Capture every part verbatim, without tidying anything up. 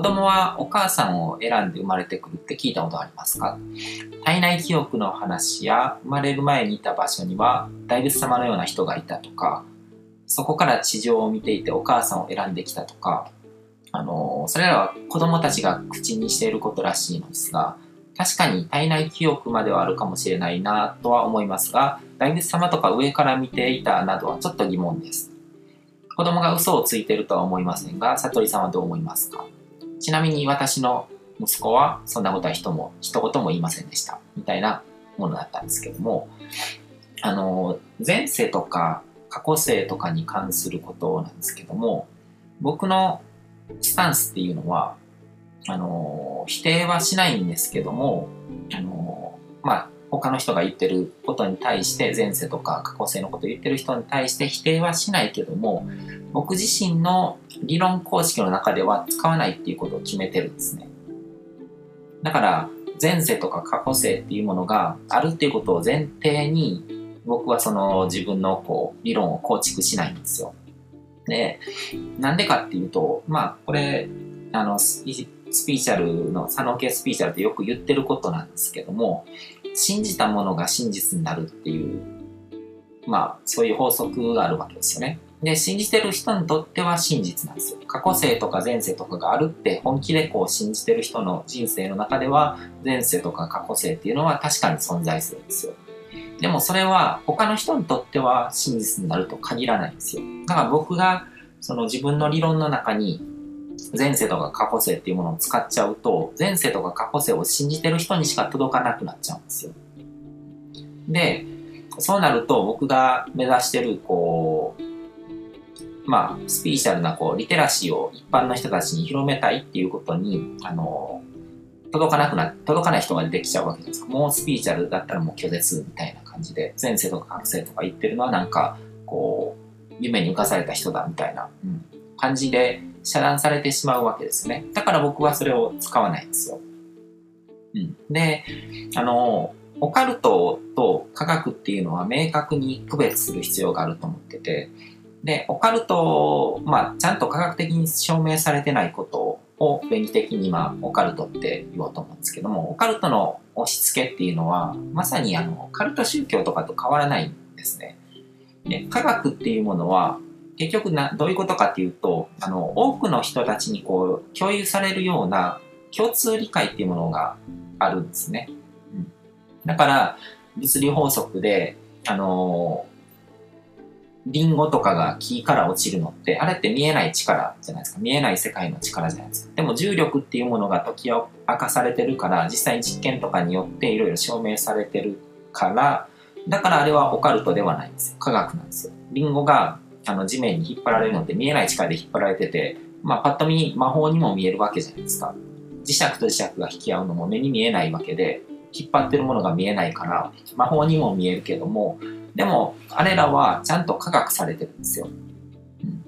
子供はお母さんを選んで生まれてくるって聞いたことありますか？体内記憶の話や、生まれる前にいた場所には大仏様のような人がいたとか、そこから地上を見ていてお母さんを選んできたとか、あのそれらは子供たちが口にしていることらしいのですが、確かに体内記憶まではあるかもしれないなとは思いますが、大仏様とか上から見ていたなどはちょっと疑問です。子供が嘘をついているとは思いませんが、悟りさんはどう思いますか？ちなみに私の息子はそんなことは人も一言も言いませんでしたみたいなものだったんですけども、あの前世とか過去世とかに関することなんですけども、僕のスタンスっていうのはあの否定はしないんですけども、あのまあ他の人が言ってることに対して、前世とか過去世のことを言ってる人に対して否定はしないけども、僕自身の理論公式の中では使わないっていうことを決めてるんですね。だから前世とか過去世っていうものがあるっていうことを前提に、僕はその自分のこう理論を構築しないんですよ。で、なんでかっていうと、まあこれあのスピーチャルの左脳系スピーチャルってよく言ってることなんですけども、信じたものが真実になるっていう、まあそういう法則があるわけですよね。で、信じてる人にとっては真実なんですよ。過去世とか前世とかがあるって本気でこう信じてる人の人生の中では、前世とか過去世っていうのは確かに存在するんですよ。でもそれは他の人にとっては真実になると限らないんですよ。だから僕がその自分の理論の中に前世とか過去世っていうものを使っちゃうと、前世とか過去世を信じてる人にしか届かなくなっちゃうんですよ。で、そうなると僕が目指してるこう、まあスピリチュアルなこうリテラシーを一般の人たちに広めたいっていうことに、あの届かなくな届かない人が出てきちゃうわけです。もうスピリチュアルだったらもう拒絶みたいな感じで、前世とか過去世とか言ってるのはなんかこう夢に浮かされた人だみたいな、うん、感じで遮断されてしまうわけですね。だから僕はそれを使わないんですよ。うん、で、あのオカルトと科学っていうのは明確に区別する必要があると思ってて、でオカルト、まあちゃんと科学的に証明されてないことを便宜的に今オカルトって言おうと思うんですけども、オカルトの押し付けっていうのはまさにあのカルト宗教とかと変わらないんですね。で、科学っていうものは結局などういうことかっていうと、あの多くの人たちにこう共有されるような共通理解っていうものがあるんですね。うん、だから物理法則であのリンゴとかが木から落ちるのって、あれって見えない力じゃないですか。見えない世界の力じゃないですか。でも重力っていうものが解き明かされてるから、実際に実験とかによっていろいろ証明されてるから、だからあれはオカルトではないんですよ。科学なんですよ。リンゴがあの地面に引っ張られるのって見えない力で引っ張られてて、まあ、パッと見魔法にも見えるわけじゃないですか。磁石と磁石が引き合うのも目に見えないわけで、引っ張ってるものが見えないから魔法にも見えるけども、でもあれらはちゃんと科学されてるんですよ。うん、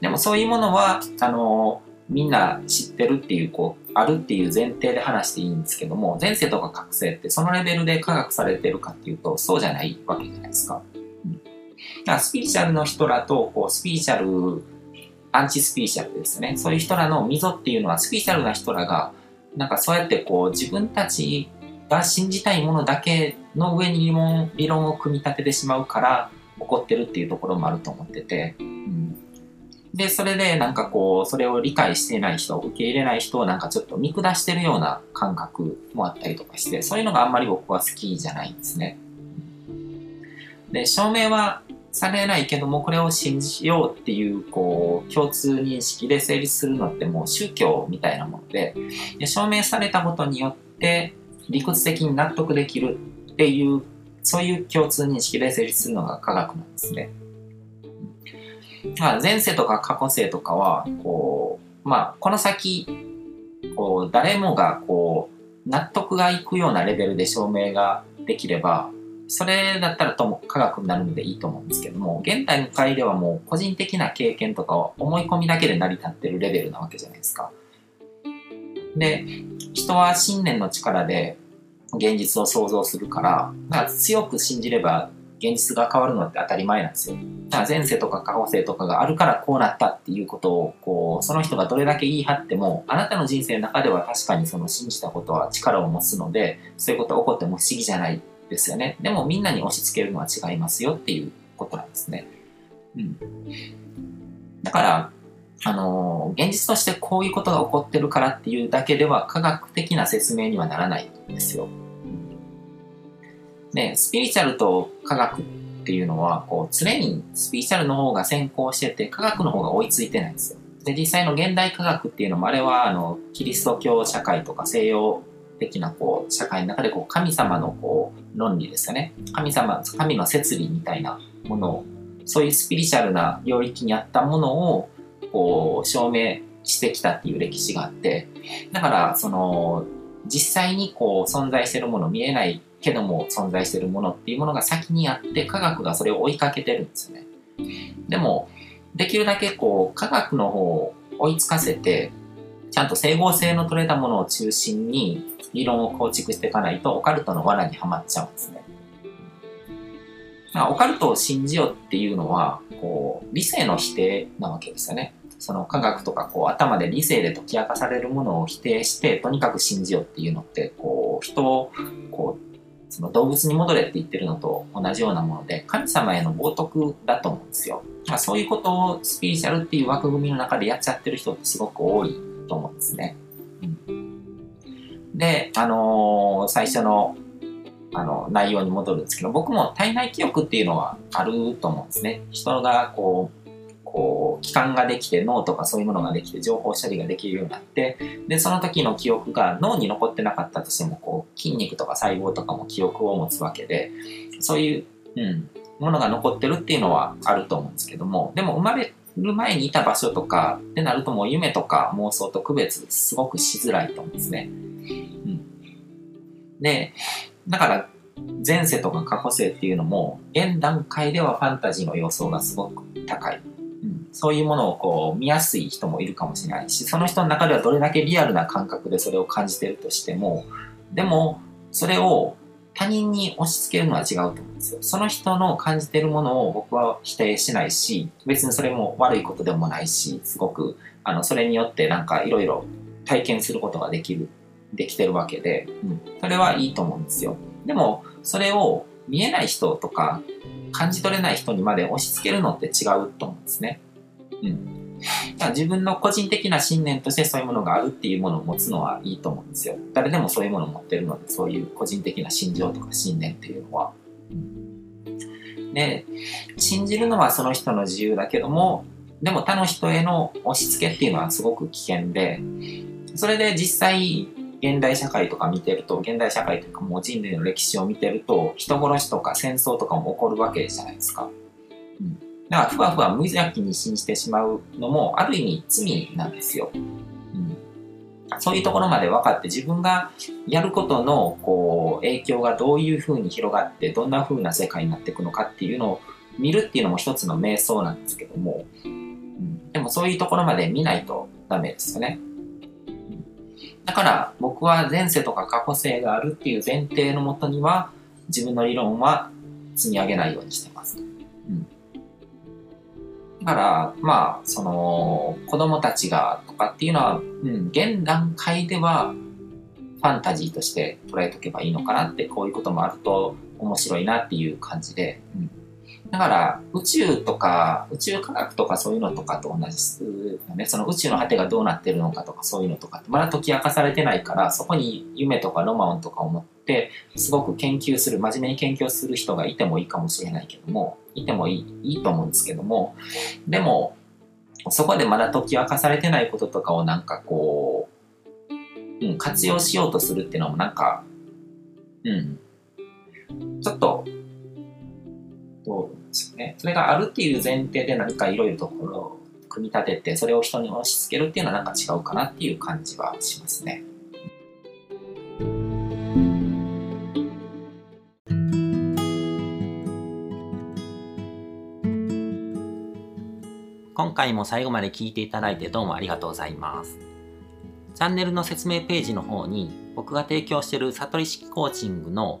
でもそういうものはあのみんな知ってるっていう、こうあるっていう前提で話していいんですけども、前世とか過去世ってそのレベルで科学されてるかっていうとそうじゃないわけじゃないですか。だからスピリチュアルの人らとこうスピリチュアル、アンチスピリチュアルですね、そういう人らの溝っていうのは、スピリチュアルな人らがなんかそうやってこう自分たちが信じたいものだけの上に理論を組み立ててしまうから起こってるっていうところもあると思ってて、うん、でそれでなんかこうそれを理解していない人、受け入れない人をなんかちょっと見下してるような感覚もあったりとかして、そういうのがあんまり僕は好きじゃないんですね。で、証明はされないけども、これを信じようっていうこう共通認識で成立するのってもう宗教みたいなもの で, で証明されたことによって理屈的に納得できるっていう、そういう共通認識で成立するのが科学なんですね。まあ、前世とか過去世とかは こ, う、まあ、この先こう誰もがこう納得がいくようなレベルで証明ができれば、それだったらとも科学になるのでいいと思うんですけども、現代の界ではもう個人的な経験とかを思い込みだけで成り立ってるレベルなわけじゃないですか。で、人は信念の力で現実を想像するから、だから強く信じれば現実が変わるのって当たり前なんですよ。前世とか過去世とかがあるからこうなったっていうことをこうその人がどれだけ言い張っても、あなたの人生の中では確かにその信じたことは力を持つので、そういうことが起こっても不思議じゃないですよね。でもみんなに押し付けるのは違いますよっていうことなんですね。うん、だからあの現実としてこういうことが起こってるからっていうだけでは科学的な説明にはならないんですよ。でスピリチュアルと科学っていうのはこう常にスピリチュアルの方が先行してて、科学の方が追いついてないんですよ。で実際の現代科学っていうのもあれはあのキリスト教社会とか西洋的なこう社会の中でこう神様のこう論理ですよね。神様、神の摂理みたいなものを、そういうスピリチュアルな領域にあったものをこう証明してきたっていう歴史があって、だからその実際にこう存在してるもの、見えないけども存在してるものっていうものが先にあって、科学がそれを追いかけてるんですよね。でもできるだけこう科学の方を追いつかせて、ちゃんと整合性の取れたものを中心に理論を構築していかないと、オカルトの罠にはまっちゃうんですね。だからオカルトを信じようっていうのはこう理性の否定なわけですよね。その科学とかこう頭で理性で解き明かされるものを否定して、とにかく信じようっていうのってこう人をこうその動物に戻れって言ってるのと同じようなもので、神様への冒涜だと思うんですよ。そういうことをスピリチュアルっていう枠組みの中でやっちゃってる人ってすごく多いと思うんですね。うん、で、あのー、最初の、あの内容に戻るんですけど、僕も体内記憶っていうのはあると思うんですね。人がこうこう器官ができて、脳とかそういうものができて、情報処理ができるようになって、でその時の記憶が脳に残ってなかったとしても、こう筋肉とか細胞とかも記憶を持つわけで、そういう、うん、ものが残ってるっていうのはあると思うんですけども、でも生まれる前にいた場所とかってなると、もう夢とか妄想と区別すごくしづらいと思うんですね。うん、でだから前世とか過去世っていうのも現段階ではファンタジーの要素がすごく高い。そういうものをこう見やすい人もいるかもしれないし、その人の中ではどれだけリアルな感覚でそれを感じてるとしても、でもそれを他人に押し付けるのは違うと思うんですよ。その人の感じてるものを僕は否定しないし、別にそれも悪いことでもないし、すごくあのそれによってなんかいろいろ体験することができる、できてるわけで、うん、それはいいと思うんですよ。でもそれを見えない人とか感じ取れない人にまで押し付けるのって違うと思うんですね。うん、だから自分の個人的な信念としてそういうものがあるっていうものを持つのはいいと思うんですよ。誰でもそういうものを持ってるので、そういう個人的な信条とか信念っていうのは、うん、で信じるのはその人の自由だけども、でも他の人への押し付けっていうのはすごく危険で、それで実際現代社会とか見てると、現代社会というかもう人類の歴史を見てると、人殺しとか戦争とかも起こるわけじゃないですか。うん、だからふわふわ無邪気に信じてしまうのもある意味罪なんですよ。うん、そういうところまで分かって、自分がやることのこう影響がどういうふうに広がって、どんなふうな世界になっていくのかっていうのを見るっていうのも一つの瞑想なんですけども、うん、でもそういうところまで見ないとダメですよね。うん、だから僕は前世とか過去世があるっていう前提のもとには、自分の理論は積み上げないようにしてます。うんだから、まあ、その、子供たちがとかっていうのは、うん、現段階ではファンタジーとして捉えとけばいいのかなって、こういうこともあると面白いなっていう感じで、うん、だから、宇宙とか、宇宙科学とかそういうのとかと同じですよね。その宇宙の果てがどうなってるのかとかそういうのとかって、まだ解き明かされてないから、そこに夢とかロマンとかを持って、すごく研究する、真面目に研究する人がいてもいいかもしれないけども、いてもいい、いいと思うんですけども、でもそこでまだ解き明かされてないこととかをなんかこう、うん、活用しようとするっていうのもなんか、うん、ちょっとどうですよね。それがあるっていう前提で何かいろいろところを組み立てて、それを人に押し付けるっていうのはなんか違うかなっていう感じはしますね。今回も最後まで聞いていただいてどうもありがとうございます。チャンネルの説明ページの方に、僕が提供している悟り式コーチングの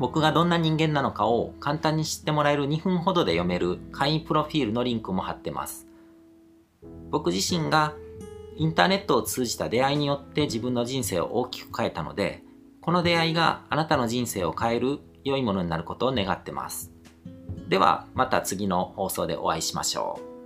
僕がどんな人間なのかを簡単に知ってもらえるにふんほどで読める会員プロフィールのリンクも貼ってます。僕自身がインターネットを通じた出会いによって自分の人生を大きく変えたので、この出会いがあなたの人生を変える良いものになることを願ってます。ではまた次の放送でお会いしましょう。